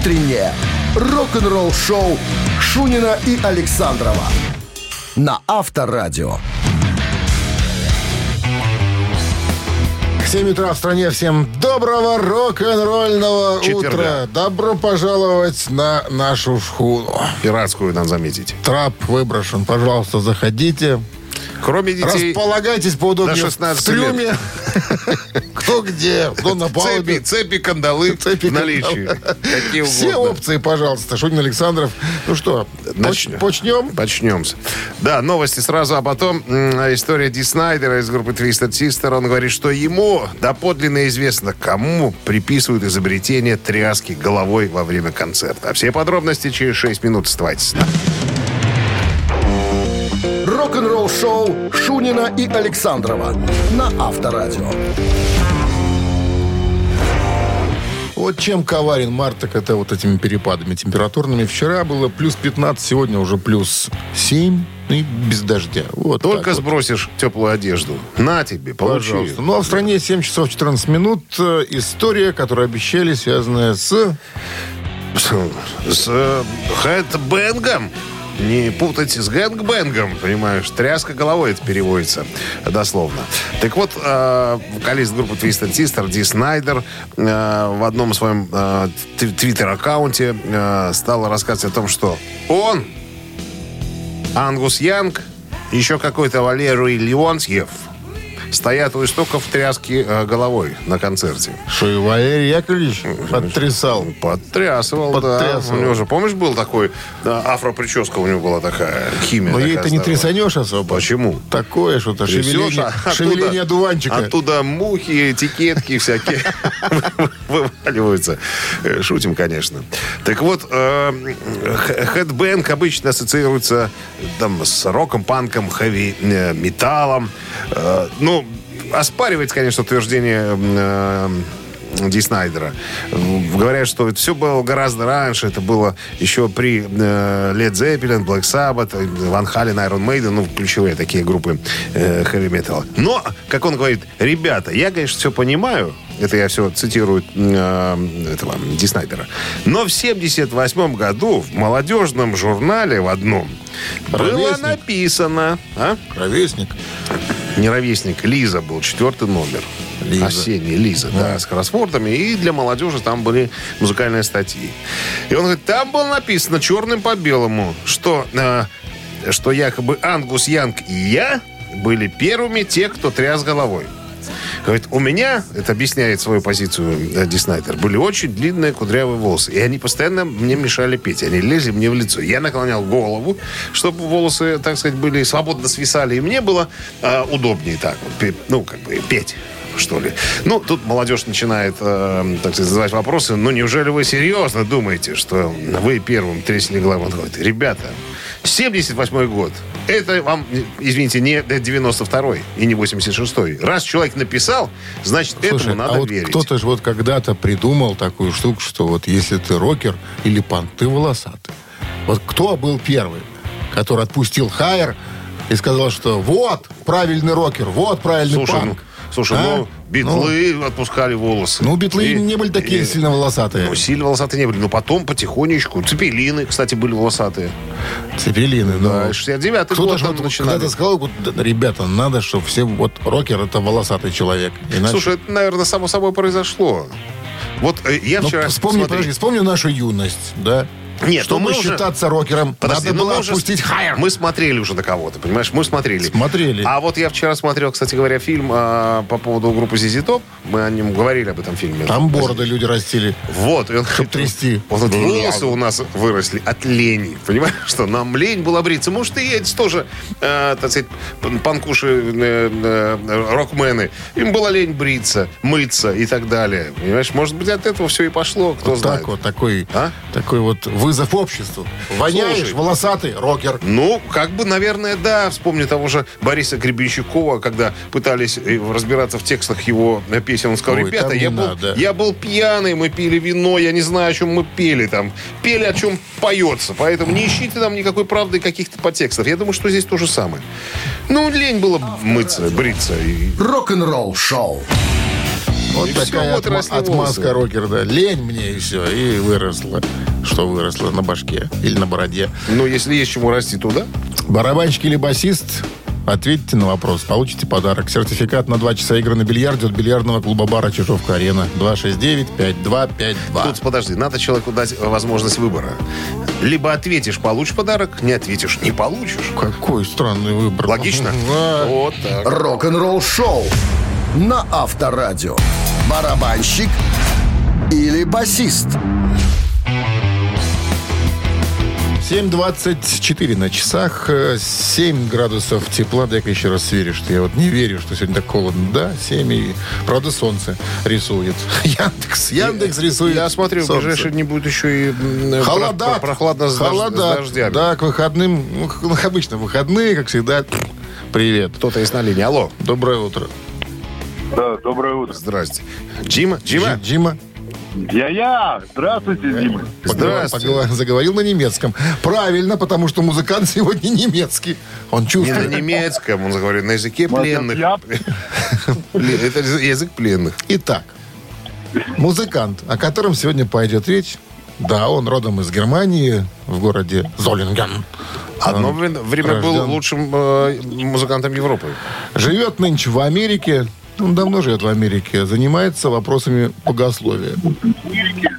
утреннее рок-н-ролл-шоу Шунина и Александрова на Авторадио. 7 утра в стране. Всем доброго рок-н-ролльного утра. Добро пожаловать на нашу шхуну. Пиратскую, надо заметить. Трап выброшен. Пожалуйста, заходите. Кроме детей... Располагайтесь поудобнее до 16 в трюме. Лет. Кто где, кто на палубе. Цепи, кандалы в наличии. Какие угодно. Все опции, пожалуйста. Шунин, Александров. Ну что, почнем? Почнемся. Да, новости сразу, а потом история Ди Снайдера из группы Twisted Sister. Он говорит, что ему доподлинно известно, кому приписывают изобретение тряски головой во время концерта. А все подробности через 6 минут. Оставайтесь с нами. Рок-н-ролл-шоу Шунина и Александрова на Авторадио. Вот чем коварен март, так это вот этими перепадами температурными. Вчера было плюс 15, сегодня уже плюс 7. И без дождя. Вот только сбросишь вот теплую одежду. На тебе, получи. Пожалуйста. Ну, а в стране 7 часов 14 минут. История, которую обещали, связанная с хэтбэнгом. Не путать с гэнгбэнгом, понимаешь? Тряска головой это переводится дословно. Так вот, вокалист группы Twisted Sister Ди Снайдер в одном своем твиттер-аккаунте стал рассказывать о том, что он, Ангус Янг, еще какой-то Валерий Леонтьев стоят у истоков тряски головой на концерте. Что и Валерий Яковлевич потрясал. Потрясывал, да. У него же, помнишь, был такой, да, афро-прическа у него была такая, химия. Но такая ей-то здоровая. Не трясанешь особо. Почему? Такое что-то, шевеление дуванчика. Оттуда мухи, этикетки всякие вываливаются. Шутим, конечно. Так вот, хэтбэнг обычно ассоциируется там с роком, панком, хэви-металлом. Ну, оспаривается, конечно, утверждение Ди Снайдера. Говорят, что это все было гораздо раньше. Это было еще при Лед Зеппелин, Блэк Саббат, Ван Хален, Айрон Мейден. Ну, ключевые такие группы хэви-металла. Но, как он говорит, ребята, я, конечно, все понимаю. Это я все цитирую этого Ди Снайдера. Но в 78-м году в молодежном журнале в одном было написано... А? Ровесник. Не ровесник, Лиза был, 4 номер. Лиза. Осенний, Лиза, да, с кроссвордами. И для молодежи там были музыкальные статьи. И он говорит, там было написано черным по белому, что якобы Ангус Янг и я были первыми те, кто тряс головой. Говорит, у меня, это объясняет свою позицию Ди Снайдер, были очень длинные кудрявые волосы. И они постоянно мне мешали петь. Они лезли мне в лицо. Я наклонял голову, чтобы волосы, так сказать, были свободно свисали. И мне было удобнее так вот, ну, как бы петь, что ли. Ну, тут молодежь начинает, так сказать, задавать вопросы. Ну, неужели вы серьезно думаете, что вы первым трясли головой? Он говорит, ребята, 78-й год. Это вам, извините, не 92-й и не 86-й. Раз человек написал, значит, слушай, этому надо вот верить. Кто-то же вот когда-то придумал такую штуку, что вот если ты рокер или панк, ты волосатый. Вот кто был первый, который отпустил хайер и сказал, что вот правильный рокер, вот правильный панк. Слушай, ну, битлы отпускали волосы. Ну, битлы не были такие сильно волосатые. Ну, сильно волосатые не были. Но потом потихонечку. Цепелины, кстати, были волосатые. Цепелины, да. 69-й год там начинали. Кто-то сказал, ребята, надо, чтобы все... Вот рокер — это волосатый человек. Иначе... Слушай, это, наверное, само собой произошло. Вот я вчера... Вспомню нашу юность, да? Нет, чтобы считаться рокером, надо было отпустить хайер. Мы смотрели уже на кого-то, понимаешь? Мы смотрели. А вот я вчера смотрел, кстати говоря, фильм по поводу группы ZZ Top. Мы о нем говорили, об этом фильме. Там бороды люди растили. Вот. И он хотел трясти. Вот волосы у нас выросли от лени. Понимаешь, что нам лень была бриться. Может, и эти тоже, так сказать, панкуши, рокмены. Им была лень бриться, мыться и так далее. Понимаешь, может быть, от этого все и пошло, кто знает. Так вот, такой вот вы вызов обществу. Воняешь, слушай, волосатый рокер. Ну, как бы, наверное, да. Вспомни того же Бориса Гребенщикова, когда пытались разбираться в текстах его песен. Он сказал, ребята, я был пьяный, мы пили вино, я не знаю, о чем мы пели там. Пели, о чем поется. Поэтому не ищите там никакой правды и каких-то подтекстов. Я думаю, что здесь то же самое. Ну, лень было мыться, бриться. Рок-н-ролл шоу. Вот и такая отмазка рокера, да. Лень мне, и все. И выросло. Что выросло на башке или на бороде. Ну, если есть чему расти, то да. Барабанщик или басист? Ответьте на вопрос. Получите подарок. Сертификат на 2 часа игры на бильярде от бильярдного клуба-бара «Чижовка-арена». 269-5252. Тут, подожди, надо человеку дать возможность выбора. Либо ответишь, получишь подарок, не ответишь, не получишь. Какой странный выбор. Логично? Да. Вот так. Рок-н-ролл шоу на Авторадио. Барабанщик или басист? 7:24 на часах, 7 градусов тепла. Дай-ка еще раз сверю, что я вот не верю, что сегодня так холодно. Да, 7, и... правда, солнце рисует. Яндекс рисует. Я смотрю, солнце. В ближайшие дни будет еще и прохладно с дождями. Да, к выходным, ну, как обычно, выходные, как всегда. Привет. Кто-то есть на линии. Алло. Доброе утро. Да, доброе утро. Здрасте. Дима. Я-я! Здравствуйте, Дима. Здравствуйте. Заговорил на немецком. Правильно, потому что музыкант сегодня немецкий. Он чувствует. Не на немецком, он заговорил на языке пленных. Это язык пленных. Итак, музыкант, о котором сегодня пойдет речь. Да, он родом из Германии, в городе Золлинген. Одно время был лучшим музыкантом Европы. Живет нынче в Америке. Он давно живет в Америке, занимается вопросами богословия.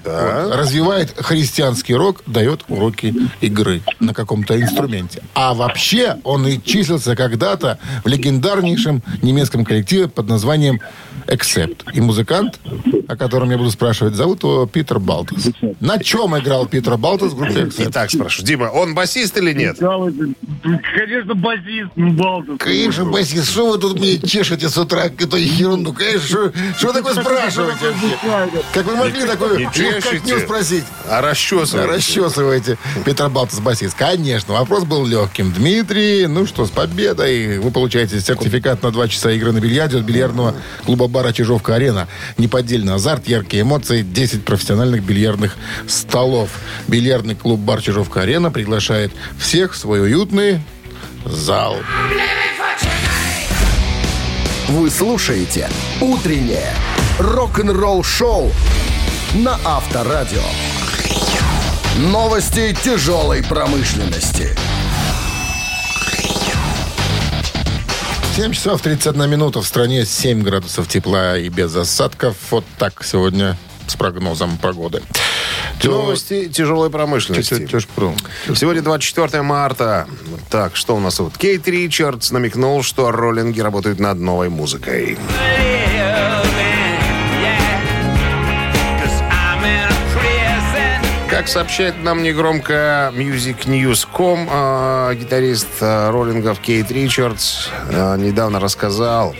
Да. Развивает христианский рок, дает уроки игры на каком-то инструменте. А вообще он и числился когда-то в легендарнейшем немецком коллективе под названием Accept. И музыкант, о котором я буду спрашивать, зовут его Питер Балтес. На чем играл Питер Балтес в группе Accept? Итак, спрашиваю. Дима, он басист или нет? Конечно, басист, не Балтес. Конечно, басист. Что вы тут мне чешете с утра? Ерунду, конечно. Что вы такое спрашиваете вообще? Как вы могли такое легкотню спросить? А расчесываете. Питер Балтес, басист. Конечно, вопрос был легким. Дмитрий, ну что, с победой. Вы получаете сертификат на 2 часа игры на бильярде от бильярдного клуба-бара «Чижовка-арена». Неподдельный азарт, яркие эмоции, 10 профессиональных бильярдных столов. Бильярдный клуб-бар «Чижовка-арена» приглашает всех в свой уютный зал. Вы слушаете «Утреннее рок-н-ролл-шоу» на Авторадио. Новости тяжелой промышленности. 7 часов 31 минута. В стране 7 градусов тепла и без осадков. Вот так сегодня с прогнозом погоды. Новости тяжелой промышленности. Сегодня 24 марта. Так, что у нас тут? Кейт Ричардс намекнул, что роллинги работают над новой музыкой. Как сообщает нам негромко musicnews.com, гитарист роллингов Кейт Ричардс недавно рассказал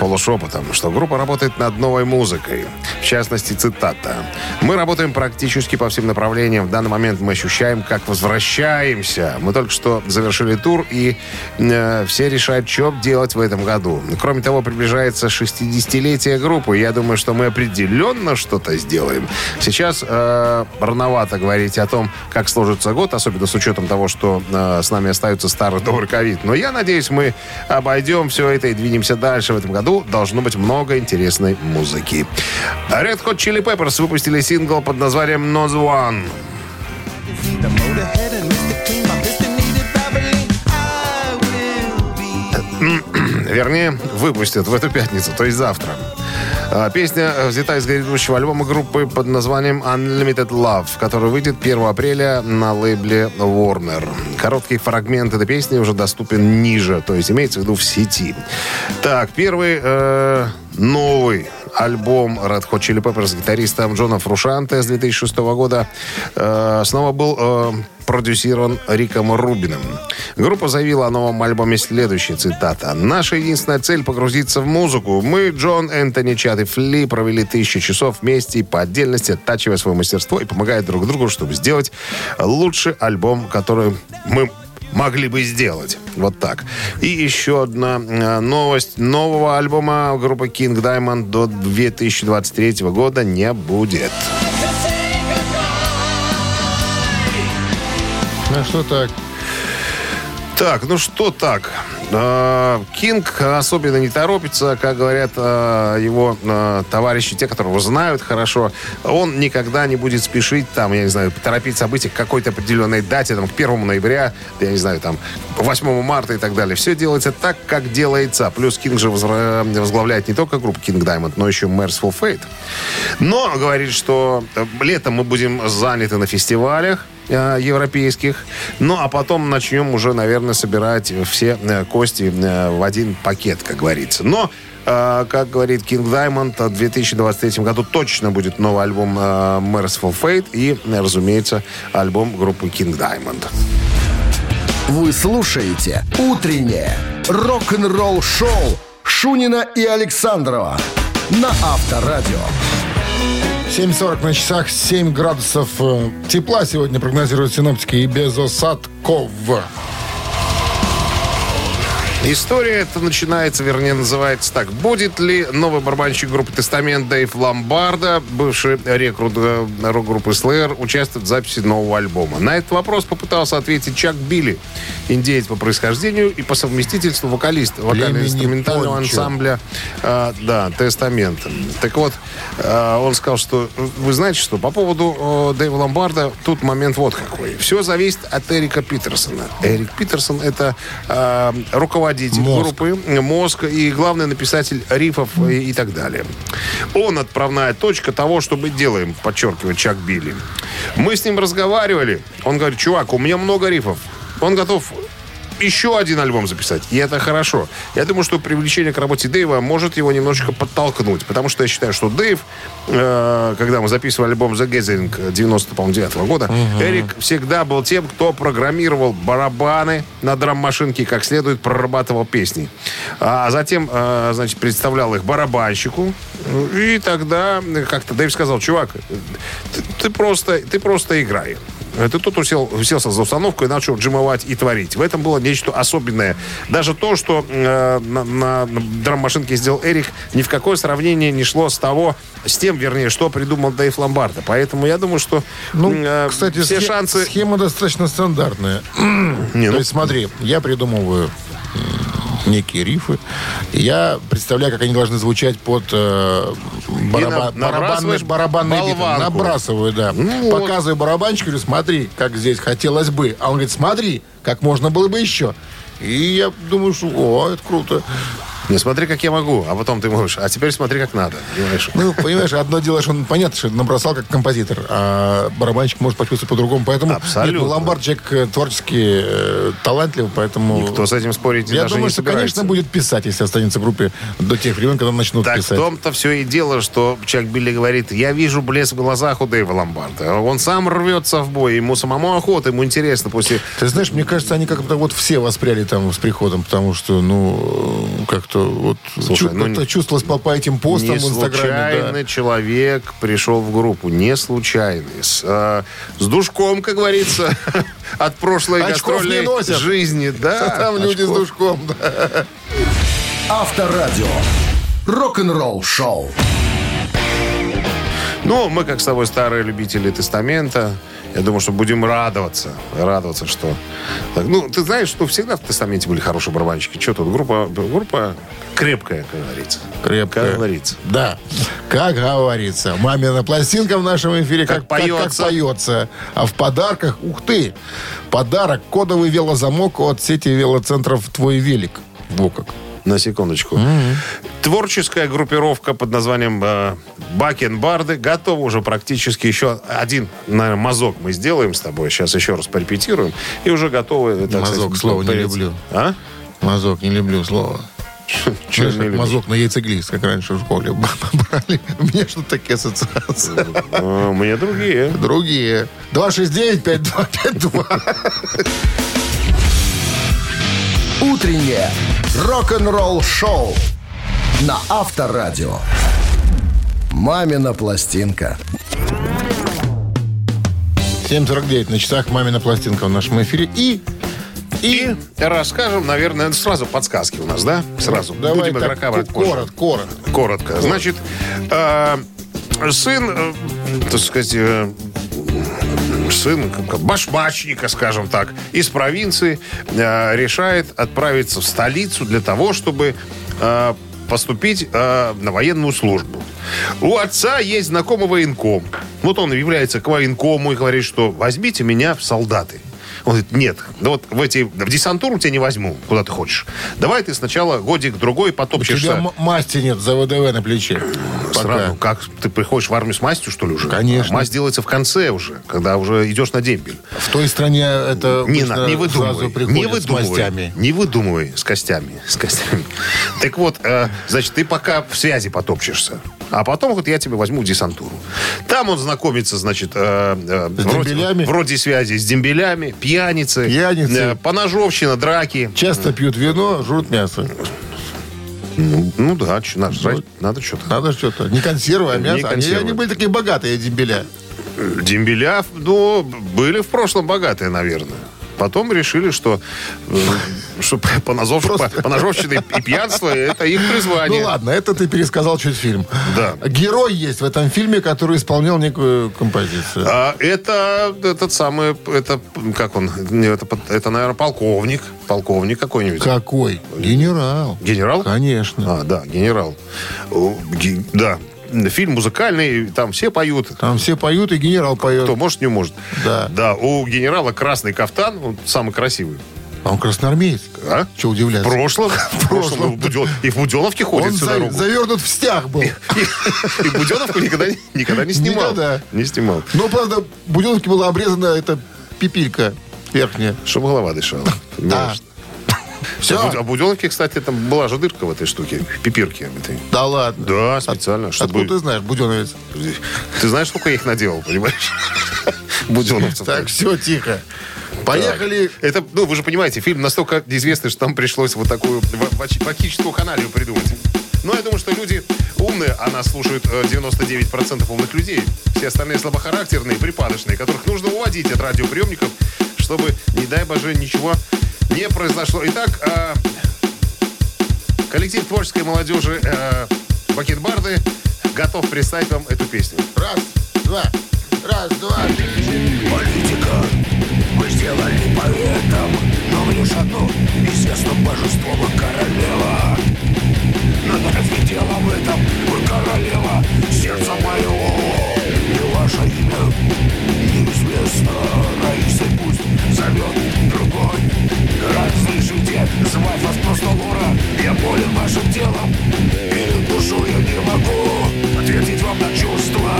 полушепотом, что группа работает над новой музыкой. В частности, цитата. «Мы работаем практически по всем направлениям. В данный момент мы ощущаем, как возвращаемся. Мы только что завершили тур, и все решают, что делать в этом году. Кроме того, приближается 60-летие группы. Я думаю, что мы определенно что-то сделаем. Сейчас рановато говорить о том, как сложится год, особенно с учетом того, что с нами остается старый добрый ковид. Но я надеюсь, мы обойдем все это и двинемся дальше. В этом году должно быть много интересной музыки». Red Hot Chili Peppers выпустили сингл под названием «Not the One». Вернее, выпустят в эту пятницу, то есть завтра. Песня взята из грядущего альбома группы под названием Unlimited Love, который выйдет 1 апреля на лейбле Warner. Короткий фрагмент этой песни уже доступен ниже, то есть имеется в виду в сети. Так, первый новый альбом Red Hot Chili Peppers с гитаристом Джоном Фрушанте с 2006 года снова был продюсирован Риком Рубином. Группа заявила о новом альбоме следующая цитата. «Наша единственная цель — погрузиться в музыку. Мы, Джон, Энтони, Чад и Фли, провели 1000 часов вместе и по отдельности, оттачивая свое мастерство и помогая друг другу, чтобы сделать лучший альбом, который мы могли бы сделать». Вот так. И еще одна новость. Нового альбома группы King Diamond до 2023 года не будет. Ну что так? Так, ну что так? Кинг особенно не торопится, как говорят его товарищи, те, которые его знают хорошо. Он никогда не будет спешить, там, я не знаю, торопить события к какой-то определенной дате, там, к 1 ноября, я не знаю, там, 8 марта и так далее. Все делается так, как делается. Плюс Кинг же возглавляет не только группу King Diamond, но еще Merciful Fate. Но говорит, что летом мы будем заняты на фестивалях европейских. Ну, а потом начнем уже, наверное, собирать все кости в один пакет, как говорится. Но, как говорит King Diamond, в 2023 году точно будет новый альбом Merciful Fate и, разумеется, альбом группы King Diamond. Вы слушаете «Утреннее рок-н-ролл-шоу» Шунина и Александрова на Авторадио. 7:40 на часах, 7 градусов тепла сегодня прогнозируют синоптики и без осадков. История эта начинается, вернее, называется так. Будет ли новый барабанщик группы «Тестамент» Дэйв Ломбардо, бывший рекрут рок-группы «Slayer», участвует в записи нового альбома? На этот вопрос попытался ответить Чак Билли, индеец по происхождению и по совместительству вокалист вокально-инструментального ансамбля «Тестамент». Так вот, он сказал, что вы знаете что, по поводу Дэйва Ломбардо тут момент вот какой. Все зависит от Эрика Питерсона. Эрик Питерсон — это руководитель группы, мозг и главный написатель рифов и так далее. Он отправная точка того, что мы делаем, подчеркивает Чак Билли. Мы с ним разговаривали. Он говорит: чувак, у меня много рифов. Он готов еще один альбом записать. И это хорошо. Я думаю, что привлечение к работе Дэйва может его немножечко подтолкнуть. Потому что я считаю, что Дэйв, когда мы записывали альбом The Gathering 99-го года, Эрик всегда был тем, кто программировал барабаны на драм-машинке и как следует прорабатывал песни. А затем, значит, представлял их барабанщику. И тогда как-то Дэйв сказал: чувак, ты просто играй. Ты тут уселся за установку и начал джимовать и творить. В этом было нечто особенное. Даже то, что на драм-машинке сделал Эрик, ни в какое сравнение не шло с тем, что придумал Дэйв Ломбардо. Поэтому я думаю, что кстати, все шансы... Схема достаточно стандартная. То есть смотри, я придумываю некие рифы. Я представляю, как они должны звучать под барабанные биты. Набрасываю, да. Показываю барабанщику, говорю: смотри, как здесь хотелось бы. А он говорит: смотри, как можно было бы еще. И я думаю, что это круто. Не смотри, как я могу, а потом ты можешь. А теперь смотри, как надо. Понимаешь? Понимаешь, одно дело, что он, понятно, что набросал как композитор, а барабанщик может почувствовать по-другому. Поэтому Ломбард человек творчески талантливый, поэтому... Никто с этим спорить даже не собирается. Я думаю, что, конечно, будет писать, если останется в группе до тех времен, когда начнут писать. Так в том-то все и дело, что Чак Билли говорит: я вижу блеск в глазах у Дэйва Ломбарда. Он сам рвется в бой, ему самому охота, ему интересно после... Ты знаешь, мне кажется, они как-то все воспряли там с приходом, потому что, как-то вот. Слушай, чувствовалось по этим постам в Инстаграме. Случайно человек пришел в группу. Не случайный. С душком, как говорится, от прошлой гастрольной жизни. Да, там люди с душком. Авторадио. Рок-н-ролл шоу. Мы, как с тобой, старые любители «Тестамента», я думаю, что будем радоваться, что... Так, ты знаешь, что всегда в «Тестаменте» были хорошие барабанщики. Что тут? Группа крепкая, как говорится. Крепкая. Как говорится. Да. Как говорится. Мамина пластинка в нашем эфире. Как поется. А в подарках, ух ты, подарок — кодовый велозамок от сети велоцентров «Твой велик». Во как. На секундочку. Творческая группировка под названием «Бакенбарды» готова уже практически. Еще один, наверное, мазок мы сделаем с тобой. Сейчас еще раз порепетируем. И уже готовы. Мазок, слово не люблю. А? Мазок, не люблю слово. Мазок на яйцеглист, как раньше в школе брали. У меня что-то такие ассоциации. У меня другие. 269-5252. Утреннее рок-н-ролл-шоу на Авторадио. «Мамина пластинка». 7:49 на часах. «Мамина пластинка» в нашем эфире. И расскажем, наверное, сразу подсказки у нас, да? Сразу. Давай. Будем игрока брать позже. Коротко. Значит, сын, так сказать... сын башмачника, скажем так, из провинции решает отправиться в столицу для того, чтобы поступить на военную службу. У отца есть знакомый военком. Вот он является к военкому и говорит, что возьмите меня в солдаты. Он говорит, нет, да вот в десантуру тебя не возьму, куда ты хочешь. Давай ты сначала годик-другой потопчешься. У тебя масти нет за ВДВ на плече. Сразу, как ты приходишь в армию с мастью, что ли, уже? Конечно. Масть делается в конце уже, когда уже идешь на дембель. В той стране это не выдумывай с костями. С костями. Так вот, значит, ты пока в связи потопчешься. А потом вот я тебя возьму в десантуру. Там он знакомится, значит, вроде связи с дембелями, пьяницы. Поножовщина, драки. Часто пьют вино, жрут мясо. Ну да, надо что-то. Не консервы, а мясо. Они были такие богатые, дембеля. Дембеля, были в прошлом богатые, наверное. Потом решили, что поножовщина и пьянство – это их призвание. Ну ладно, это ты пересказал чуть фильм. Да. Герой есть в этом фильме, который исполнял некую композицию. Это, наверное, полковник. Полковник какой-нибудь. Какой? Генерал. Генерал? Конечно. Генерал. Да. Фильм музыкальный, там все поют. Там все поют, и генерал поет. Кто может, не может. Да. Да, у генерала красный кафтан, он самый красивый. А он красноармеец. А? Чего удивляться? В прошлом. И в Буденовке ходит всю дорогу. Он завернут в стяг был. И Буденовку никогда не снимал. Никогда. Не снимал. Но, правда, в Буденовке была обрезана эта пипилька верхняя. Чтобы голова дышала. Да. Все. А в Буденовке, кстати, там была же дырка в этой штуке, в пипирке. Да ладно? Да, специально. Откуда ты знаешь, буденовец? Ты знаешь, сколько я их наделал, понимаешь? Буденовцев. Так, все, тихо. Поехали. Так. Это, вы же понимаете, фильм настолько известный, что там пришлось вот такую фактическую каналию придумать. Но я думаю, что люди умные, а нас слушают 99% умных людей. Все остальные слабохарактерные, припадочные, которых нужно уводить от радиоприемников, чтобы, не дай боже, ничего не произошло. Итак, коллектив творческой молодежи Бакенбарды готов представить вам эту песню. Раз, два, три. Политика. Мы сделали поэтом, но лишь одну известным божеством и королева. Но даже дело в этом, вы королева сердца моего. И ваше имя неизвестно. Раиса пусть зовет другой. Разрешите звать вас просто Лора. Я болен вашим телом, перед душой я не могу ответить вам на чувства.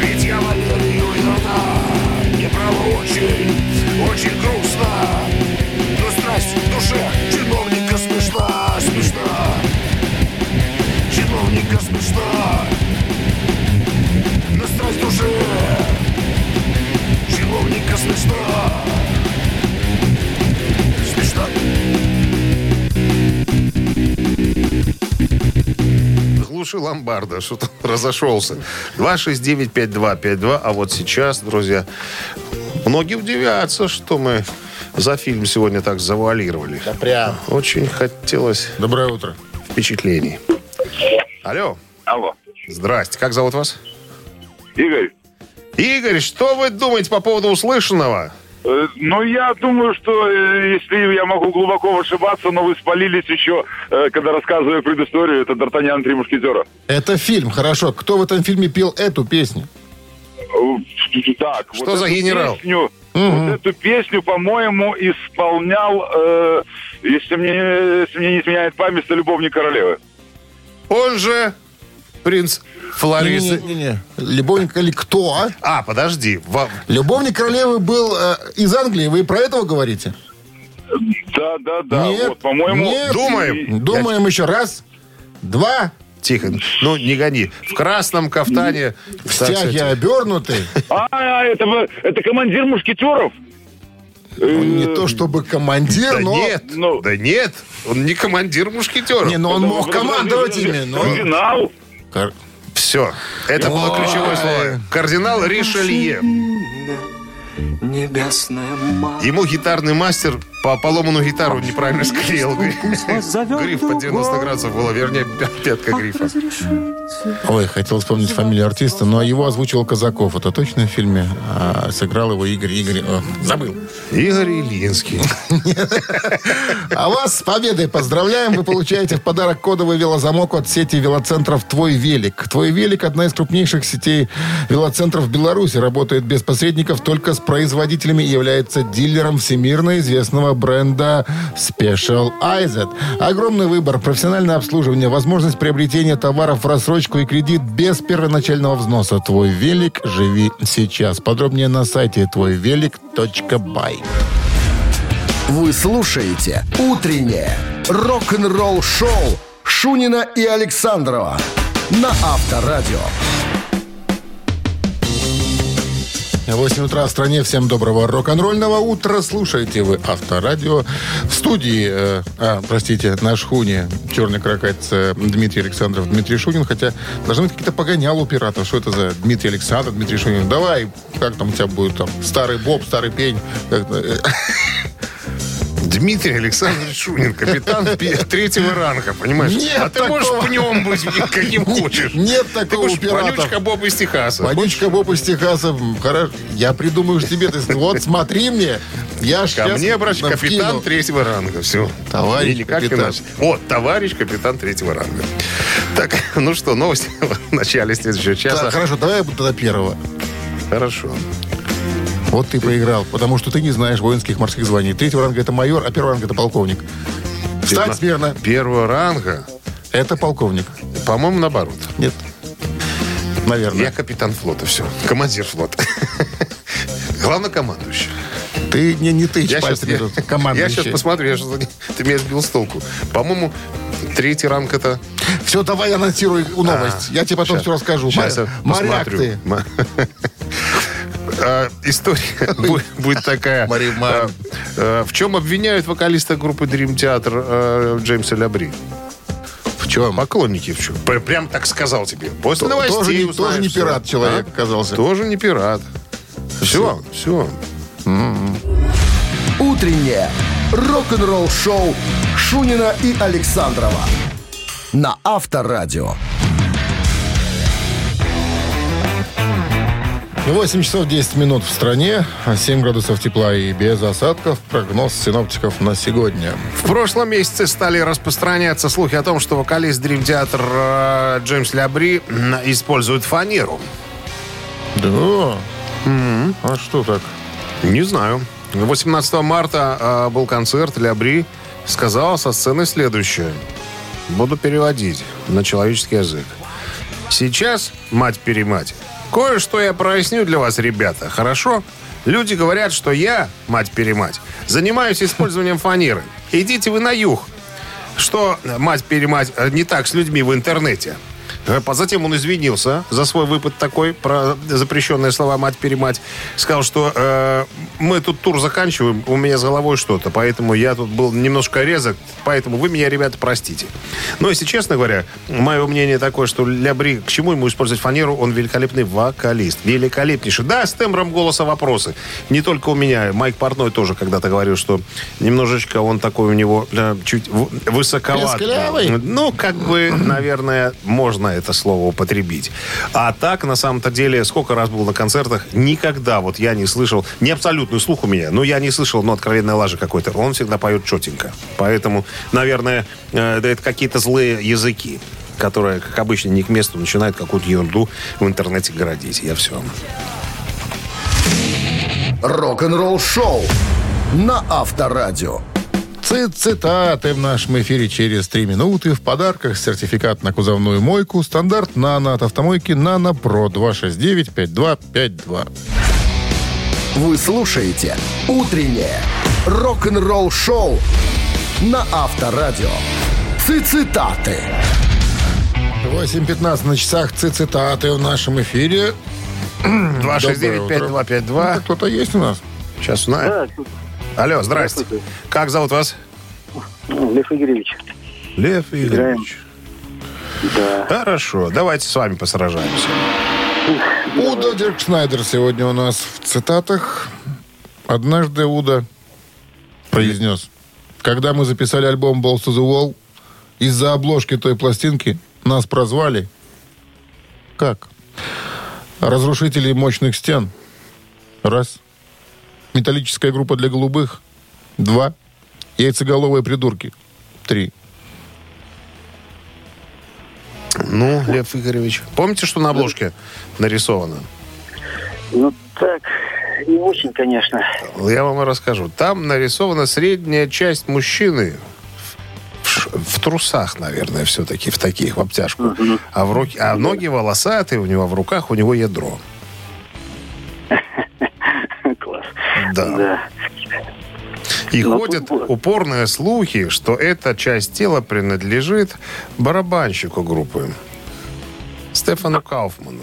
Ведь я Валерию Леонтьеву. Мне право очень, очень грустно. Но страсть в душе чиновника смешна, смешна. Чиновника смешна. Но страсть в душе чиновника смешна. Глуши Ломбардо, что-то разошелся. 269-5252. А вот сейчас, друзья, многие удивятся, что мы за фильм сегодня так завуалировали. Да прям. Очень хотелось. Доброе утро. Впечатлений. Алло. Алло. Здрасте. Как зовут вас? Игорь. Игорь, что вы думаете по поводу услышанного? Ну, я думаю, что, если я могу глубоко ошибаться, но вы спалились еще, когда рассказываю предысторию, это «Д'Артаньян три мушкетера». Это фильм, хорошо. Кто в этом фильме пел эту песню? Так, что вот за генерал? Вот эту песню, по-моему, исполнял, если мне не изменяет память, то любовник королевы. Он же принц... Флорисы. Любовник или кто? А, подожди. Любовник королевы был из Англии. Вы про этого говорите? Да. Нет, вот, по-моему... Нет. Думаем еще. Раз, два... Тихо. Ну, не гони. В красном кафтане... В стяге обернутый. Это командир мушкетеров. Не то чтобы командир, но... Да нет. Он не командир мушкетеров. Не, но он мог командовать ими. Кардинал. Все. Это было ключевое слово. Кардинал Ришелье. Ему гитарный мастер поломанную гитару неправильно склеил. Гриф под 90 градусов было, вернее, пятка грифа. Ой, хотел вспомнить фамилию артиста, но его озвучивал Казаков. Это точно в фильме? А сыграл его Игорь... Игорь Ильинский. А вас с победой поздравляем. Вы получаете в подарок кодовый велозамок от сети велоцентров «Твой велик». «Твой велик» — одна из крупнейших сетей велоцентров в Беларуси. Работает без посредников, только с производителями, является дилером всемирно известного бренда Special Ized. Огромный выбор, профессиональное обслуживание, возможность приобретения товаров в рассрочку и кредит без первоначального взноса. «Твой велик. Живи сейчас». Подробнее на сайте твойвелик.бай. Вы слушаете «Утреннее рок-н-ролл-шоу» Шунина и Александрова на Авторадио. 8 утра в стране. Всем доброго рок-н-ролльного утра. Слушайте вы Авторадио. В студии, на Шхуне, черный крокодец Дмитрий Александров, Дмитрий Шунин. Хотя должны быть какие-то погоняла у пиратов. Что это за Дмитрий Александров, Дмитрий Шунин? Давай, как там у тебя будет? Там, старый Боб, старый пень. Дмитрий Александрович Шунин, капитан третьего ранга, понимаешь? Нет, а ты можешь пнем быть каким хочешь. Нет такого у пиратов. Вонючка Боба из Техаса. Вонючка Боба из Техаса. Хорошо. Я придумаю тебе. Вот смотри мне. Я ко мне обращаюсь. Капитан третьего ранга. Все. Товарищ капитан. Вот, товарищ капитан третьего ранга. Так, ну что, новости в начале следующего часа. Хорошо, давай я буду до первого. Хорошо. Вот ты проиграл, потому что ты не знаешь воинских морских званий. Третьего ранга это майор, а первого ранга это полковник. Встать смирно. Первого ранга это полковник. По-моему, наоборот. Нет. Наверное. Я капитан флота, все. Командир флота. Главнокомандующий. Ты не тычь пальцами. Я сейчас посмотрю, ты меня сбил с толку. По-моему, третий ранг это... Все, давай анонсируй новость. Я тебе потом все расскажу. Сейчас моряк ты. История будет такая. В чем обвиняют вокалиста группы Dream Theater Джеймса Лябри? В чем? Поклонники в чем? Прям так сказал тебе. После новостей тоже не пират человек оказался. Тоже не пират. Все. Утреннее рок-н-ролл шоу Шунина и Александрова на Авторадио. 8 часов 10 минут в стране, 7 градусов тепла и без осадков. Прогноз синоптиков на сегодня. В прошлом месяце стали распространяться слухи о том, что вокалист Dream Theater Джеймс Лябри использует фанеру. Да? А что так? Не знаю. 18 марта был концерт. Лябри сказал со сцены следующее. Буду переводить на человеческий язык. Сейчас, мать-перемать, кое-что я проясню для вас, ребята, хорошо? Люди говорят, что я, мать-перемать, занимаюсь использованием фанеры. Идите вы на юг. Что, мать-перемать, не так с людьми в интернете? Затем он извинился за свой выпад такой, про запрещенные слова мать-перемать. Сказал, что мы тут тур заканчиваем, у меня с головой что-то, поэтому я тут был немножко резок, поэтому вы меня, ребята, простите. Но, если честно говоря, мое мнение такое, что Лябри, к чему ему использовать фанеру, он великолепный вокалист, великолепнейший. Да, с тембром голоса вопросы. Не только у меня, Майк Портной тоже когда-то говорил, что немножечко он такой у него чуть высоковат. Песклявый? Ну, как бы, наверное, можно это слово употребить. А так, на самом-то деле, сколько раз был на концертах, никогда вот я не слышал, не абсолютный слух у меня, но я не слышал, откровенной лажи какой-то. Он всегда поет четенько. Поэтому, наверное, это какие-то злые языки, которые, как обычно, не к месту начинают какую-то ерунду в интернете городить. Я все. Рок-н-ролл шоу на Авторадио. Цитаты в нашем эфире через 3 минуты. В подарках сертификат на кузовную мойку. Стандарт «Нано» от автомойки «Нано Про». 269-5252. Вы слушаете «Утреннее рок-н-ролл-шоу» на Авторадио. Цитаты. 8:15 на часах. Цитаты в нашем эфире. 269-5252. Кто-то есть у нас? Сейчас узнаем. Алло, здрасте. Как зовут вас? Лев Игоревич. Лев Игоревич. Играем. Да. Хорошо, давайте с вами посражаемся. Уда Дирк Шнайдер сегодня у нас в цитатах. Однажды Уда произнес. Когда мы записали альбом «Balls to the Wall», из-за обложки той пластинки нас прозвали как? Разрушители мощных стен. Раз. Металлическая группа для голубых. Два. Яйцеголовые придурки. Три. Ну, Лев Игоревич, помните, что на обложке нарисовано? Ну, так, не очень, конечно. Я вам расскажу. Там нарисована средняя часть мужчины. В трусах, наверное, все-таки, в таких, в обтяжку. Mm-hmm. А, в руки, а ноги волосатые, у него в руках, у него ядро. Класс. Да. И ходят упорные слухи, что эта часть тела принадлежит барабанщику группы Стефану Кауфману.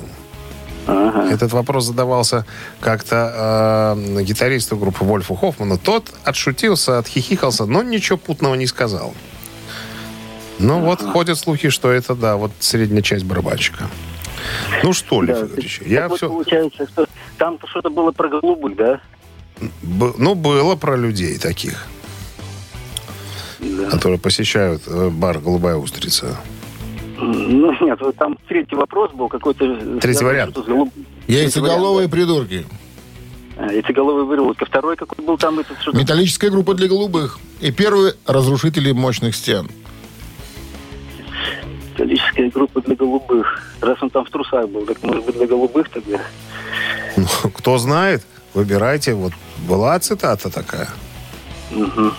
Ага. Этот вопрос задавался как-то гитаристу группы Вольфу Хоффману. Тот отшутился, отхихикался, но ничего путного не сказал. Ну вот ходят слухи, что это, да, вот средняя часть барабанщика. Ну что, Лев Игоревич, я все... Получается, что там-то что-то было про голубых, да? Ну, было про людей таких, да, которые посещают бар «Голубая устрица». Ну, нет, там третий вопрос был какой-то... Третий вариант. Яйцеголовые придурки. Яйцеголовые вырвутки. Второй какой был там? Этот, что-то... Металлическая группа для голубых. И первый — разрушители мощных стен. Металлическая группа для голубых. Раз он там в трусах был, так, может быть, для голубых тогда? Кто знает? Выбирайте. Вот была цитата такая. Угу.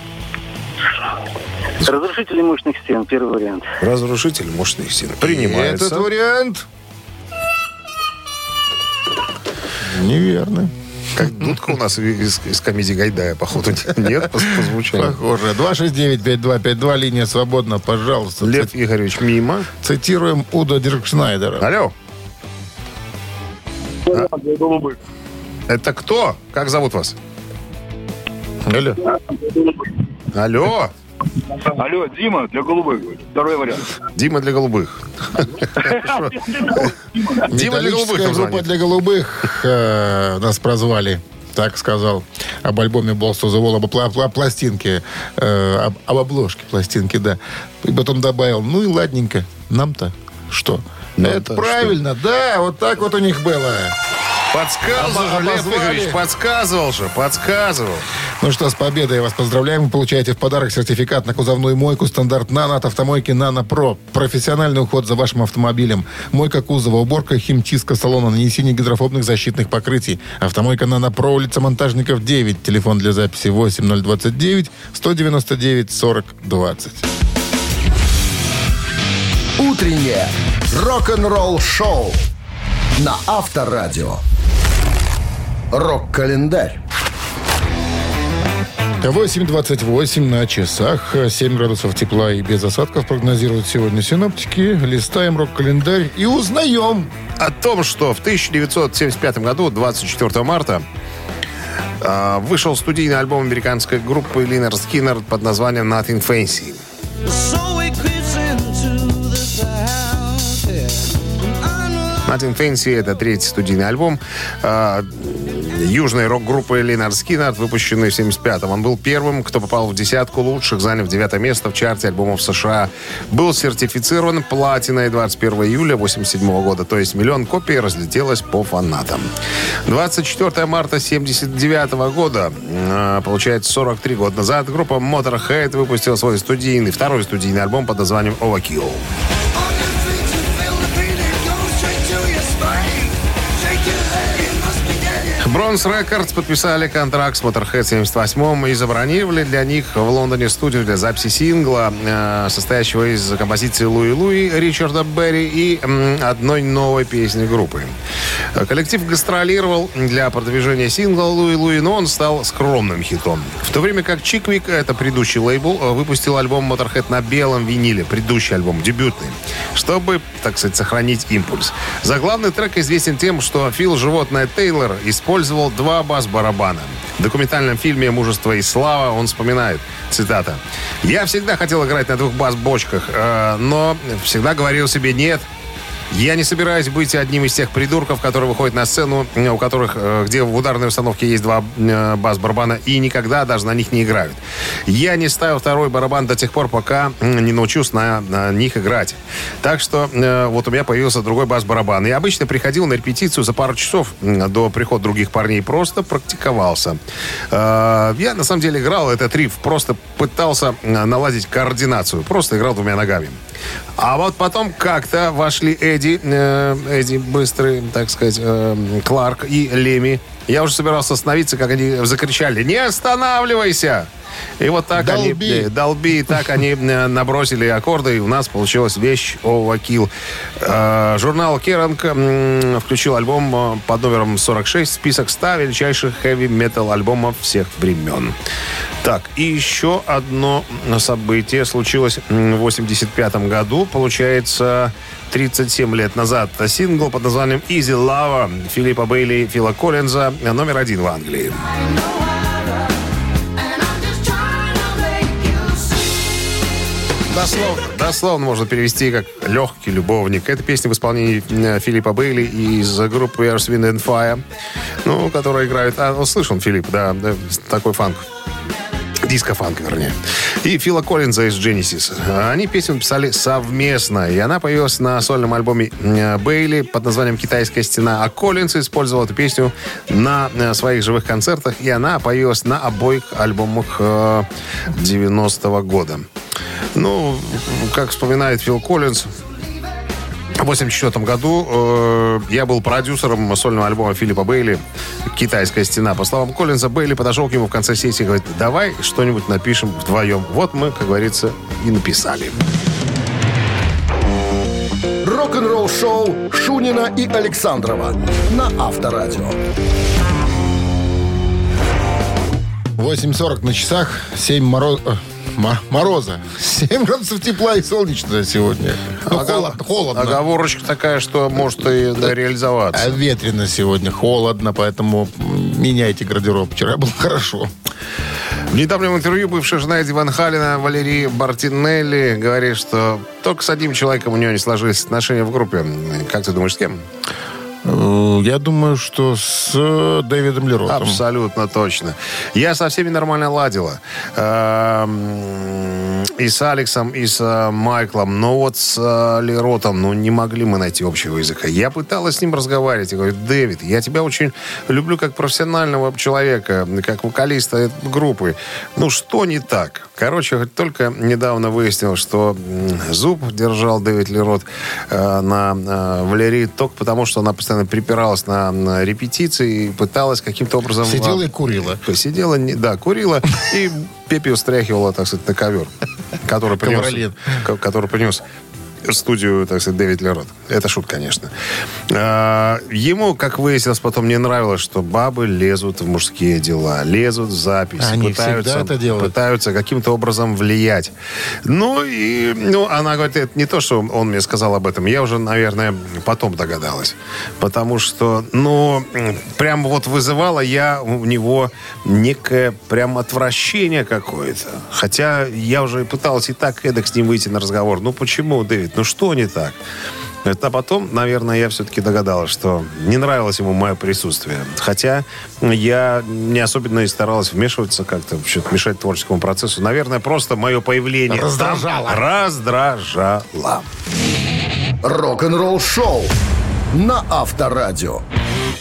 Разрушители мощных стен. Первый вариант. Разрушитель мощных стен. Принимается. Этот вариант неверно. Как дудка у нас из комедии Гайдая, походу. Нет, позвучало. Похоже. 269-5252. Линия свободна, пожалуйста. Лев Игоревич, мимо. Цитируем Удо Диркшнайдера. Алло. Голубых. Это кто? Как зовут вас? Алло. Алло. Алло, Дима для голубых. Второй вариант. Дима для голубых. Дима для голубых. Группа для голубых нас прозвали. Так сказал об альбоме «Balls to the Wall», об пластинке, об обложке пластинки, да. И потом добавил, ну и ладненько, нам-то что? Это правильно, да, вот так вот у них было. Подсказывал же, Лев Игоревич, подсказывал. Ну что, с победой вас поздравляем. Вы получаете в подарок сертификат на кузовную мойку «Стандарт Нано» от автомойки «Нано Про». Профессиональный уход за вашим автомобилем. Мойка кузова, уборка, химчистка салона, нанесение гидрофобных защитных покрытий. Автомойка «Нано Про», улица Монтажников, 9. Телефон для записи 8029-199-4020. Утреннее рок-н-ролл-шоу на Авторадио. Рок-календарь. 8:28 на часах. 7 градусов тепла и без осадков прогнозируют сегодня синоптики. Листаем рок-календарь и узнаем о том, что в 1975 году, 24 марта, вышел студийный альбом американской группы Линэйд Скиннер под названием «Nothing Fancy». «Nothing Fancy» — это третий студийный альбом южной рок-группы Линэйд Скиннер, выпущенный в 1975-м. Он был первым, кто попал в десятку лучших, заняв 9 место в чарте альбомов США. Был сертифицирован платиной 21 июля 1987 года, то есть 1 миллион копий разлетелось по фанатам. 24 марта 1979 года, получается 43 года назад, группа Motorhead выпустила свой второй студийный альбом под названием «Overkill». Bronze Records подписали контракт с Motorhead в 1978-м и забронировали для них в Лондоне студию для записи сингла, состоящего из композиций «Луи Луи» Ричарда Берри и одной новой песни группы. Коллектив гастролировал для продвижения сингла «Луи Луи», но он стал скромным хитом. В то время как Chickweek, это предыдущий лейбл, выпустил альбом Motorhead на белом виниле, предыдущий альбом, дебютный, чтобы, так сказать, сохранить импульс. Заглавный трек известен тем, что Фил «Животное» Тейлор использовал 2 бас-барабана. В документальном фильме «Мужество и слава» он вспоминает, цитата: «Я всегда хотел играть на 2 бас-бочках, но всегда говорил себе нет. Я не собираюсь быть одним из тех придурков, которые выходят на сцену, у которых, где в ударной установке есть два бас-барабана, и никогда даже на них не играют. Я не ставил второй барабан до тех пор, пока не научусь на них играть. Так что вот у меня появился другой бас-барабан. И обычно приходил на репетицию за пару часов до прихода других парней, просто практиковался. Я на самом деле играл этот риф, просто пытался наладить координацию. Просто играл двумя ногами. А вот потом как-то вошли Эдди Быстрый, так сказать, Кларк и Леми. Я уже собирался остановиться, как они закричали: «Не останавливайся!» И вот так долби. Они... Долби. Так они набросили аккорды, и у нас получилась вещь «Overkill». Журнал Kerrang включил альбом под номером 46 в список 100 величайших хэви-метал альбомов всех времен. Так, и еще одно событие случилось в 1985 году. Получается, 37 лет назад. Сингл под названием «Easy Lover» Филиппа Бейли и Фила Коллинза номер один в Англии. Дословно можно перевести как «Легкий любовник». Это песня в исполнении Филиппа Бейли из группы Earth, Wind and Fire, ну, которая играет... слышал Филипп, да, такой фанк. Диско-фанк, вернее. И Фила Коллинза из Genesis. Они песню писали совместно, и она появилась на сольном альбоме Бейли под названием «Китайская стена». А Коллинз использовал эту песню на своих живых концертах, и она появилась на обоих альбомах 90-го года. Ну, как вспоминает Фил Коллинз, в 1984 году я был продюсером сольного альбома Филиппа Бейли «Китайская стена». По словам Коллинза, Бейли подошел к нему в конце сессии и говорит: «Давай что-нибудь напишем вдвоем». Вот мы, как говорится, и написали. Рок-н-ролл шоу Шунина и Александрова на Авторадио. 8:40 на часах, 7 мороза. 7 градусов тепла и солнечно сегодня. Холодно. Оговорочка такая, что может и реализоваться. Ветрено сегодня, холодно, поэтому меняйте гардероб. Вчера было хорошо. В недавнем интервью бывшая жена Эдди Ван Халена Валерий Бартинелли говорит, что только с одним человеком у нее не сложились отношения в группе. Как ты думаешь, с кем? Я думаю, что с Дэвидом Ли Ротом. Абсолютно точно. Я со всеми нормально ладила. И с Алексом, и с Майклом. Но вот с Ли Ротом, не могли мы найти общего языка. Я пыталась с ним разговаривать. Я говорю: «Дэвид, я тебя очень люблю как профессионального человека, как вокалиста группы. Что не так?» Короче, только недавно выяснил, что зуб держал Дэвид Ли Рот на Валерии только потому, что она постоянно припиралась на репетиции и пыталась каким-то образом... Сидела и курила. Курила и пепи устряхивала, так сказать, на ковер, который принес в студию, так сказать, Дэвид Ли Рот. Это шут, конечно. Ему, как выяснилось потом, не нравилось, что бабы лезут в мужские дела, лезут в запись. Они пытаются, это делают. Пытаются каким-то образом влиять. Она говорит: это не то, что он мне сказал об этом. Я уже, наверное, потом догадалась. Потому что, прям вот вызывала я у него некое прям отвращение какое-то. Хотя я уже пыталась и так, эдак с ним выйти на разговор. Почему, Дэвид? Что не так? А потом, наверное, я все-таки догадалась, что не нравилось ему мое присутствие. Хотя я не особенно и старалась вмешиваться как-то, мешать творческому процессу. Наверное, просто мое появление раздражало. Рок-н-ролл шоу на Авторадио.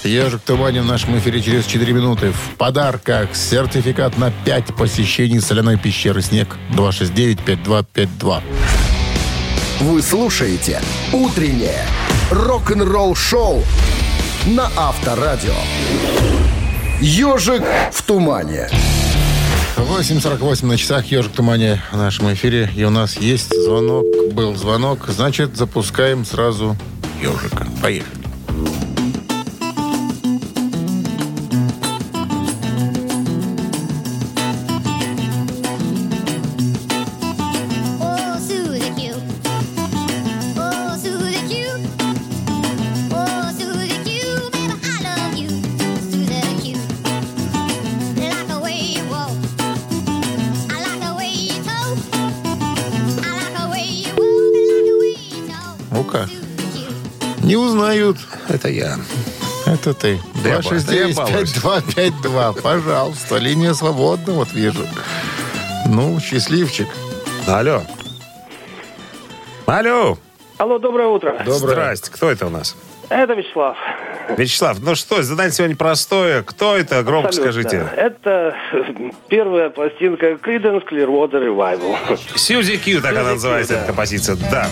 Ежик Туманин в нашем эфире через 4 минуты. В подарках сертификат на 5 посещений соляной пещеры «Снег». 269-5252. Вы слушаете «Утреннее рок-н-ролл-шоу» на Авторадио. «Ежик в тумане». 8:48 на часах, «Ежик в тумане» в нашем эфире. И у нас есть звонок, был звонок. Значит, запускаем сразу «Ежика». Поехали. узнают. Это я. Это ты. 269-5252. Пожалуйста, линия свободна, вот вижу. Ну, счастливчик. Алло. Алло. Алло, доброе утро. Доброе. Здрасте. Кто это у нас? Это Вячеслав. Вячеслав, ну что, задание сегодня простое. Кто это? Громко абсолютно скажите. Это первая пластинка Creedence Clearwater Revival. Сьюзи Кью, так она называется, эта композиция. Да.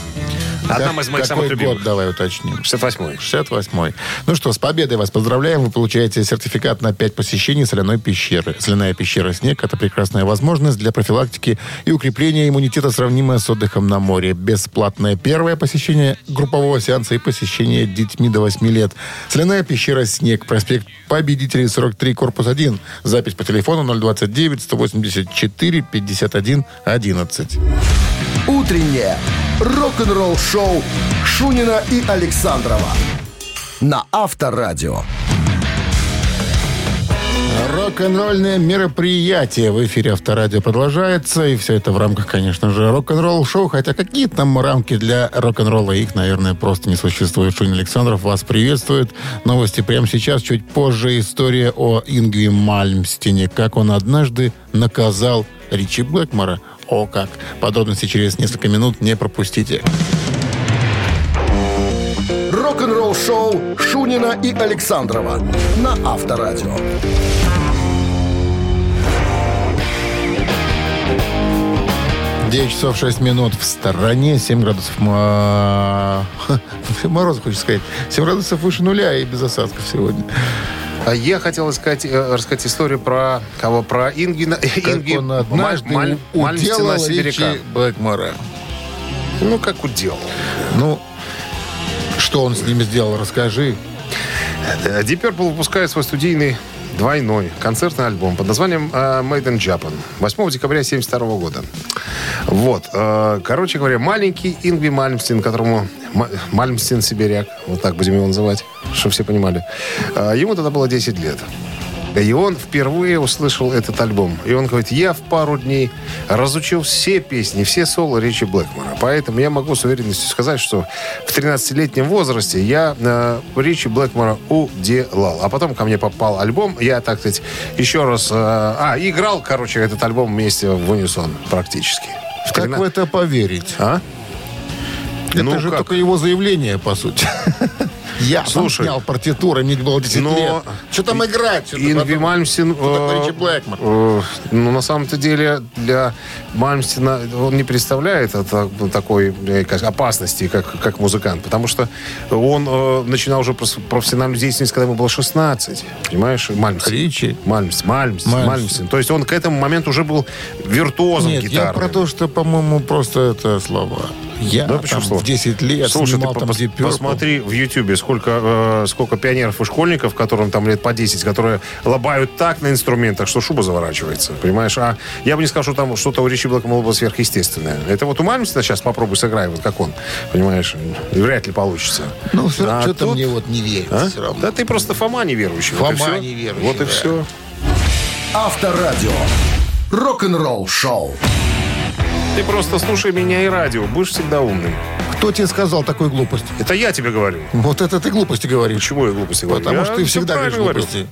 Одна из моих самых любимых. Год, давай уточним. 68-й. 68-й. Ну что, с победой вас поздравляем. Вы получаете сертификат на 5 посещений соляной пещеры. Соляная пещера «Снег» — это прекрасная возможность для профилактики и укрепления иммунитета, сравнимая с отдыхом на море. Бесплатное первое посещение группового сеанса и посещение детьми до 8 лет. Соляная пещера «Снег», проспект Победителей, 43, корпус 1. Запись по телефону 029-184-51-11. Утреннее рок-н-ролл-шоу Шунина и Александрова на Авторадио. Рок-н-ролльное мероприятие в эфире Авторадио продолжается. И все это в рамках, конечно же, рок-н-ролл-шоу. Хотя какие там рамки для рок-н-ролла, их, наверное, просто не существует. Шунин Александров вас приветствует. Новости прямо сейчас. Чуть позже история о Ингви Мальмстине. Как он однажды наказал Ричи Блэкмора. О как! Подробности через несколько минут, не пропустите. Рок-н-ролл шоу Шунина и Александрова на Авторадио. 9 часов 6 минут в стороне, 7 градусов мороза, хочется сказать. 7 градусов выше нуля и без осадков сегодня. Я хотел рассказать историю про кого? Про Ингви Мальмстина, сибиряка. Блэкмора. Ну, как уделал. Ну, что он с ними сделал, расскажи. Deep Purple выпускает свой студийный двойной концертный альбом под названием Made in Japan 8 декабря 1972 года. Вот. Короче говоря, маленький Ингви Мальмстин, которому Мальмстин-сибиряк, вот так будем его называть, чтобы все понимали. Ему тогда было 10 лет. И он впервые услышал этот альбом. И он говорит, я в пару дней разучил все песни, все соло Ричи Блэкмора. Поэтому я могу с уверенностью сказать, что в 13-летнем возрасте я Ричи Блэкмора уделал. А потом ко мне попал альбом. Я, так сказать, еще раз... играл, короче, этот альбом вместе в унисон практически. Как в это поверить? А? Это же только его заявление, по сути. Я снял партитуры, мне было 10 лет. Что там играть? Ингви Мальмстин... Ричи Блэкмор. На самом-то деле для Мальмстина он не представляет такой опасности, как музыкант. Потому что он начинал уже профессиональную деятельность, когда ему было 16. Понимаешь? Мальмстин. Ричи. Мальмстин. То есть он к этому моменту уже был виртуозом гитарным. Нет, я про то, что, по-моему, просто это слова. Я в 10 лет снимал там Deep Purple. Посмотри в Ютьюбе, сколько пионеров и школьников, которым там лет по 10, которые лобают так на инструментах, что шуба заворачивается, понимаешь? А я бы не сказал, что там что-то у Ричи Блэкмора было сверхъестественное. Это вот у Мальмстина сейчас попробуй сыграй, вот как он, понимаешь? Вряд ли получится. Ну, что-то мне вот не верится все равно. Да ты просто Фома неверующий. Вот и все. Авторадио. Рок-н-ролл шоу. Ты просто слушай меня и радио. Будешь всегда умным. Кто тебе сказал такую глупость? Это я тебе говорю. Вот это ты глупости говоришь. Почему я глупости говорю? Потому что ты всегда говоришь глупости.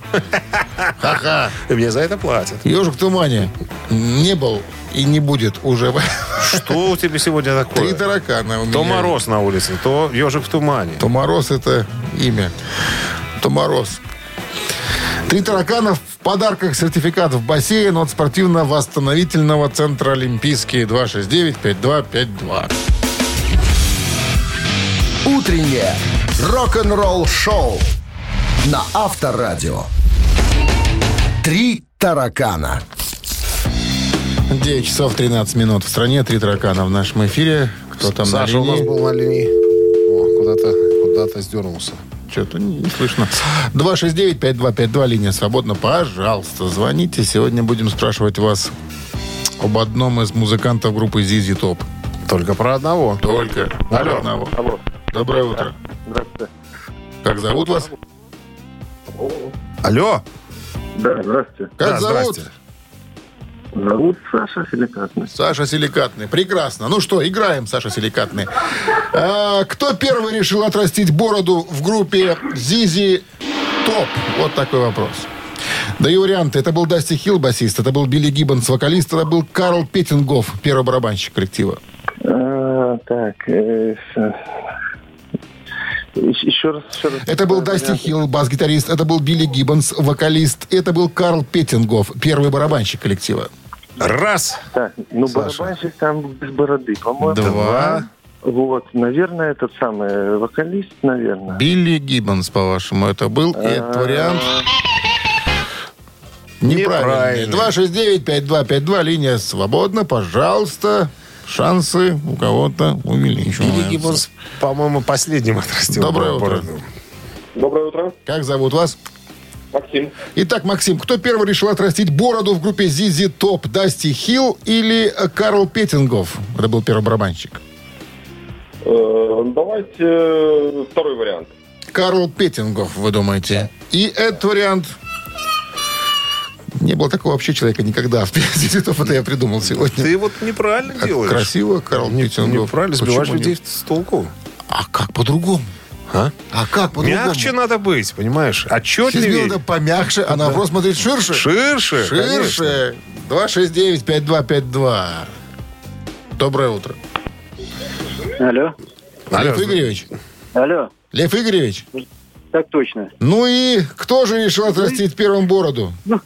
Ха-ха. Мне за это платят. Ёжик в тумане. Не был и не будет уже. Что у тебя сегодня такое? 3 таракана у меня. То мороз на улице, то ёжик в тумане. То мороз — это имя. То мороз. 3 таракана в подарках, сертификат в бассейн от спортивно-восстановительного центра «Олимпийский». 269-5252. Утреннее рок-н-ролл-шоу на Авторадио. 3 таракана. 9 часов 13 минут в стране. 3 таракана в нашем эфире. Кто там на линии? Саша у нас был на линии. О, куда-то сдернулся. Что-то не слышно. 269-5252, линия свободна. Пожалуйста, звоните. Сегодня будем спрашивать вас об одном из музыкантов группы ZZ Top. Только про одного. Только. Алло. Одного. Алло. Доброе утро. Здравствуйте. Как зовут вас? Алло. Да, здравствуйте. Как зовут? Зовут Саша Силикатный. Саша Силикатный. Прекрасно. Ну что, играем, Саша Силикатный. Кто первый решил отрастить бороду в группе ZZ Top? Вот такой вопрос. Даю варианты. Это был Дасти Хилл, басист. Это был Билли Гиббонс, вокалист. Это был Карл Петтингов, первый барабанщик коллектива. Еще раз. Это был Дасти Хилл, бас-гитарист. Это был Билли Гиббонс, вокалист. Это был Карл Петтингов, первый барабанщик коллектива. Раз. Так, ну Саша. Барабанщик там без бороды, по-моему. Два. Вот, наверное, этот самый вокалист, наверное. Билли Гиббонс, по-вашему, это был этот вариант. Неправильно. 269-5252, линия свободна, пожалуйста. Шансы у кого-то увеличиваются. Билли Гиббонс, по-моему, последним отрастил. Доброе утро. Доброе утро. Как зовут вас? Максим. Итак, Максим, кто первый решил отрастить бороду в группе ZZ Top? Дасти Хилл или Карл Петтингов? Это был первый барабанщик. Давайте второй вариант. Карл Петтингов, вы думаете? И этот вариант... Не было такого вообще человека никогда. Это я придумал сегодня. Ты вот неправильно как делаешь. Красиво, Карл Петтингов. Неправильно, сбиваешь людей с толку. А как по-другому? А как по-другому? Мягче надо быть, понимаешь? Отчетливее. Сейчас надо помягче, а на вопрос смотреть ширше. Ширше. 269-5252. Доброе утро. Алло. Лев Игоревич. Алло. Лев Игоревич. Так точно. Ну и кто же решил отрастить первым бороду? Ну,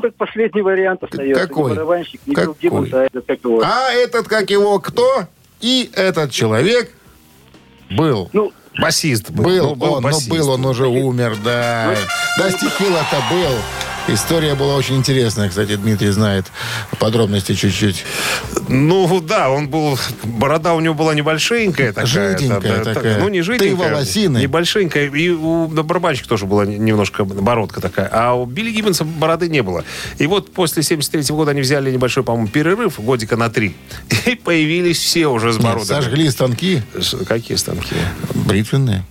как последний вариант остается. Какой? Не барабанщик, не Билл Гиббонс, а этот как его. А этот как его кто? И этот человек был. Ну, басист был. Был он уже умер, да. Дасти Хилл это был. История была очень интересная, кстати, Дмитрий знает подробности чуть-чуть. Ну, да, он был... Борода у него была небольшенькая такая. Жиденькая такая. Ну, не жиденькая. Ты волосины. Небольшенькая. И у барабанщика тоже была немножко бородка такая. А у Билли Гиббонса бороды не было. И вот после 73 года они взяли небольшой, по-моему, перерыв, годика на 3. И появились все уже с бородами. Сожгли станки. Какие станки? Бритвенные.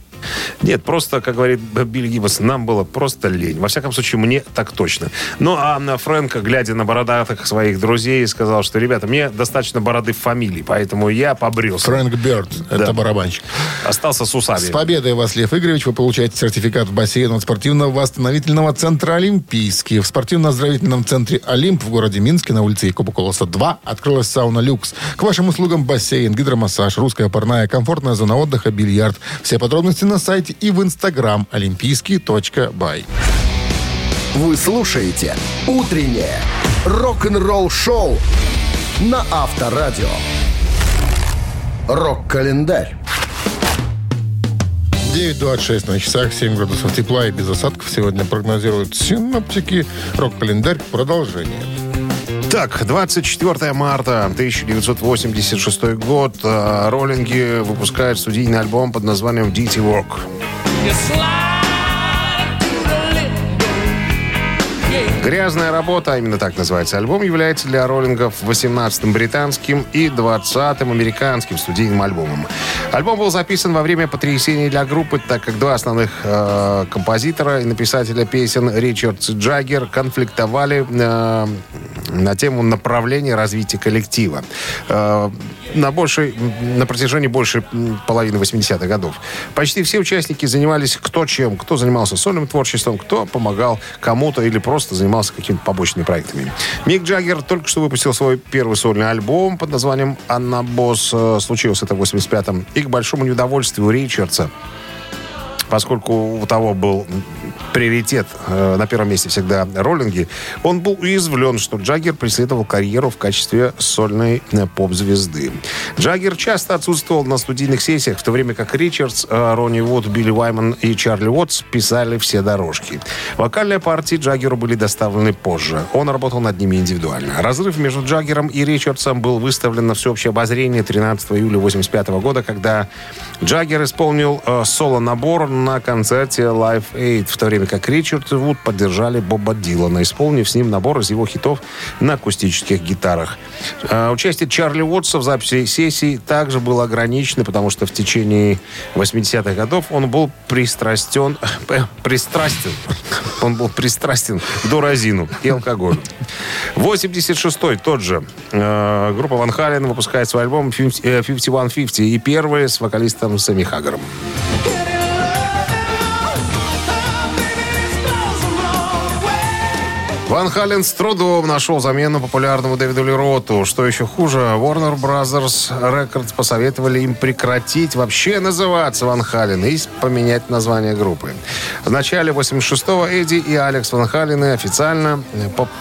Нет, просто, как говорит Билли Гиббонс, нам было просто лень. Во всяком случае, мне так точно. Ну, а Фрэнк, глядя на бородатых своих друзей, сказал, что, ребята, мне достаточно бороды в фамилии, поэтому я побрился. Фрэнк Бёрд, да. Это барабанщик. Остался с усами. С победой вас, Лев Игоревич. Вы получаете сертификат в бассейн от спортивно-восстановительного центра «Олимпийский». В спортивно-оздоровительном центре «Олимп» в городе Минске на улице Якуба Колоса 2 открылась сауна «Люкс». К вашим услугам бассейн, гидромассаж, русская парная, комфортная зона отдыха, бильярд. Все подробности на сайте и в Instagram олимпийский.бай. Вы слушаете «Утреннее рок-н-ролл-шоу» на Авторадио. Рок-календарь. 9:26 на часах, 7 градусов тепла и без осадков сегодня прогнозируют синоптики. Рок-календарь. Продолжение. Так, 24 марта 1986 год. Роллинги выпускают студийный альбом под названием «Dirty Work». «Грязная работа», а именно так называется альбом, является для роллингов 18-м британским и 20-м американским студийным альбомом. Альбом был записан во время потрясений для группы, так как два основных композитора и написателя песен Ричардс и Джаггер конфликтовали на тему направления развития коллектива на протяжении большей половины 80-х годов. Почти все участники занимались кто чем, кто занимался сольным творчеством, кто помогал кому-то или просто занимался какими-то побочными проектами. Мик Джаггер только что выпустил свой первый сольный альбом под названием «Анна Босс». Случилось это в 85-м. И к большому неудовольствию Ричардса, поскольку у того был приоритет, на первом месте всегда роллинги, он был уязвлен, что Джаггер преследовал карьеру в качестве сольной поп-звезды. Джаггер часто отсутствовал на студийных сессиях, в то время как Ричардс, Ронни Вуд, Билли Вайман и Чарли Уоттс писали все дорожки. Вокальные партии Джаггеру были доставлены позже. Он работал над ними индивидуально. Разрыв между Джаггером и Ричардсом был выставлен на всеобщее обозрение 13 июля 1985 года, когда Джаггер исполнил соло-набор на концерте Live Aid в то время как Ричардс и Вуд поддержали Боба Дилана, исполнив с ним набор из его хитов на акустических гитарах. Участие Чарли Уотса в записи сессий также было ограничено, потому что в течение 80-х годов он был пристрастен к дуразину и алкоголю. 86-й тот же. Группа Ван Хален выпускает свой альбом 5150 и первый с вокалистом Сэмми Хаггаром. Ван Хален с трудом нашел замену популярному Дэвиду Ли Роту. Что еще хуже, Warner Brothers Records посоветовали им прекратить вообще называться Ван Хален и поменять название группы. В начале 86-го Эдди и Алекс Ван Халены официально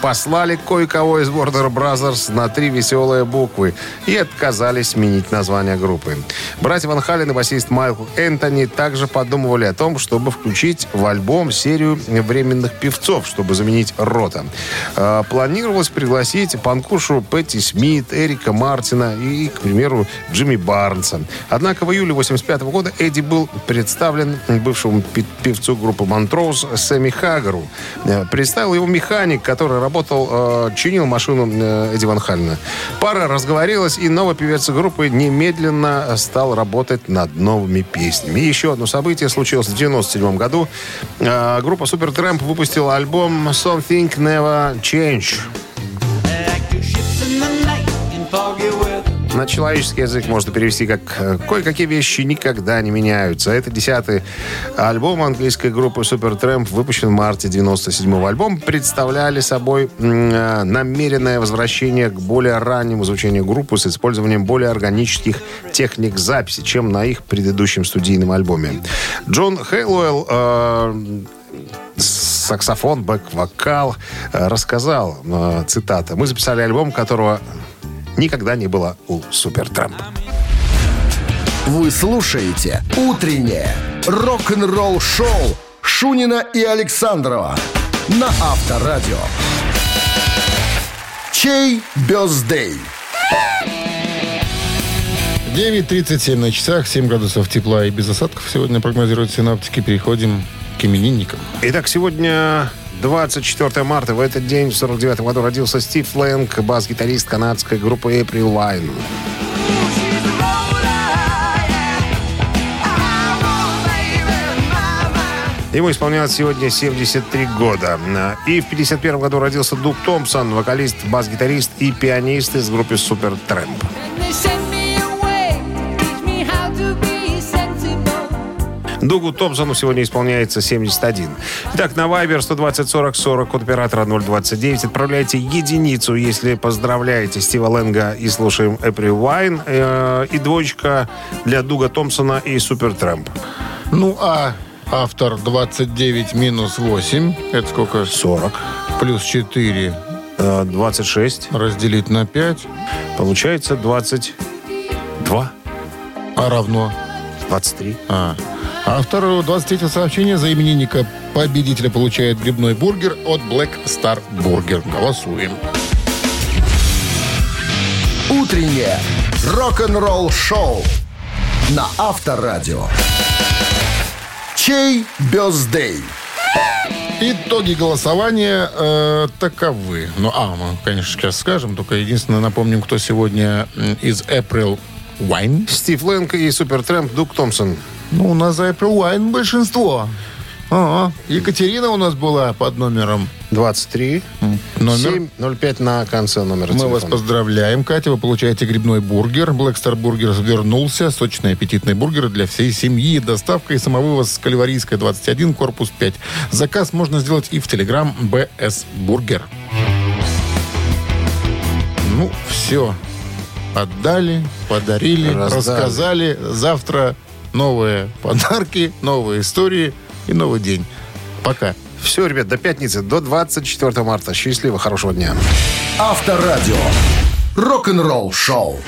послали кое-кого из Warner Brothers на 3 веселые буквы и отказались сменить название группы. Братья Ван Хален и басист Майкл Энтони также подумывали о том, чтобы включить в альбом серию временных певцов, чтобы заменить Рот. Планировалось пригласить панкушу Пэтти Смит, Эрика Мартина и, к примеру, Джимми Барнса. Однако в июле 1985 года Эдди был представлен бывшему певцу группы Монтроуз Сэмми Хаггару. Представил его механик, который чинил машину Эдди Ван Халена. Пара разговорилась, и новый певец группы немедленно стал работать над новыми песнями. И еще одно событие случилось в 1997 году. Группа Supertramp выпустила альбом Something Never Change. На человеческий язык можно перевести как «Кое-какие вещи никогда не меняются». Это 10-й альбом английской группы Supertramp, выпущен в марте 1997-го. Альбом представляли собой намеренное возвращение к более раннему звучанию группы с использованием более органических техник записи, чем на их предыдущем студийном альбоме. Джон Хэллоуэлл саксофон, бэк-вокал, рассказал, цитата: «Мы записали альбом, которого никогда не было у Supertramp». Вы слушаете «Утреннее рок-н-ролл-шоу» Шунина и Александрова на Авторадио. Чей бёздей? 9:37 на часах, 7 градусов тепла и без осадков. Сегодня прогнозируют синоптики. Переходим к именинникам. Итак, сегодня 24 марта. В этот день, в 49 году, родился Стив Лэнг, бас-гитарист канадской группы April Wine. Ему исполнялось сегодня 73 года. И в 51 году родился Дук Томпсон, вокалист, бас-гитарист и пианист из группы Supertramp. Дугу Томпсону сегодня исполняется 71. Итак, на Viber 120-40-40, код оператора 029. Отправляйте единицу, если поздравляете Стива Лэнга и слушаем April Wine. И двоечка для Дуга Томпсона и Supertramp. Ну, а автор 29 минус 8. Это сколько? 40. Плюс 4. 26. Разделить на 5. Получается 22. А равно? 23. Автор 23-го сообщения за именинника победителя получает грибной бургер от Black Star Burger. Голосуем. Утреннее рок-н-ролл шоу на Авторадио. Чей бёздей? Итоги голосования таковы. Мы, конечно, сейчас скажем. Только единственное, напомним, кто сегодня из April Wine. Стив Лэнг и Supertramp, Дук Томпсон. У нас за April Wine большинство. Екатерина у нас была под номером 23. Номер 705 на конце номера телефона. Мы вас поздравляем, Катя. Вы получаете грибной бургер. Black Star Burger вернулся. Сочные аппетитные бургеры для всей семьи. Доставка и самовывоз с Кальварийской 21, корпус 5. Заказ можно сделать и в Telegram BS Burger. Все. Отдали, подарили, рассказали. Завтра новые подарки, новые истории и новый день. Пока. Все, ребят, до пятницы, до 24 марта. Счастливо, хорошего дня. Авторадио. Рок-н-ролл шоу.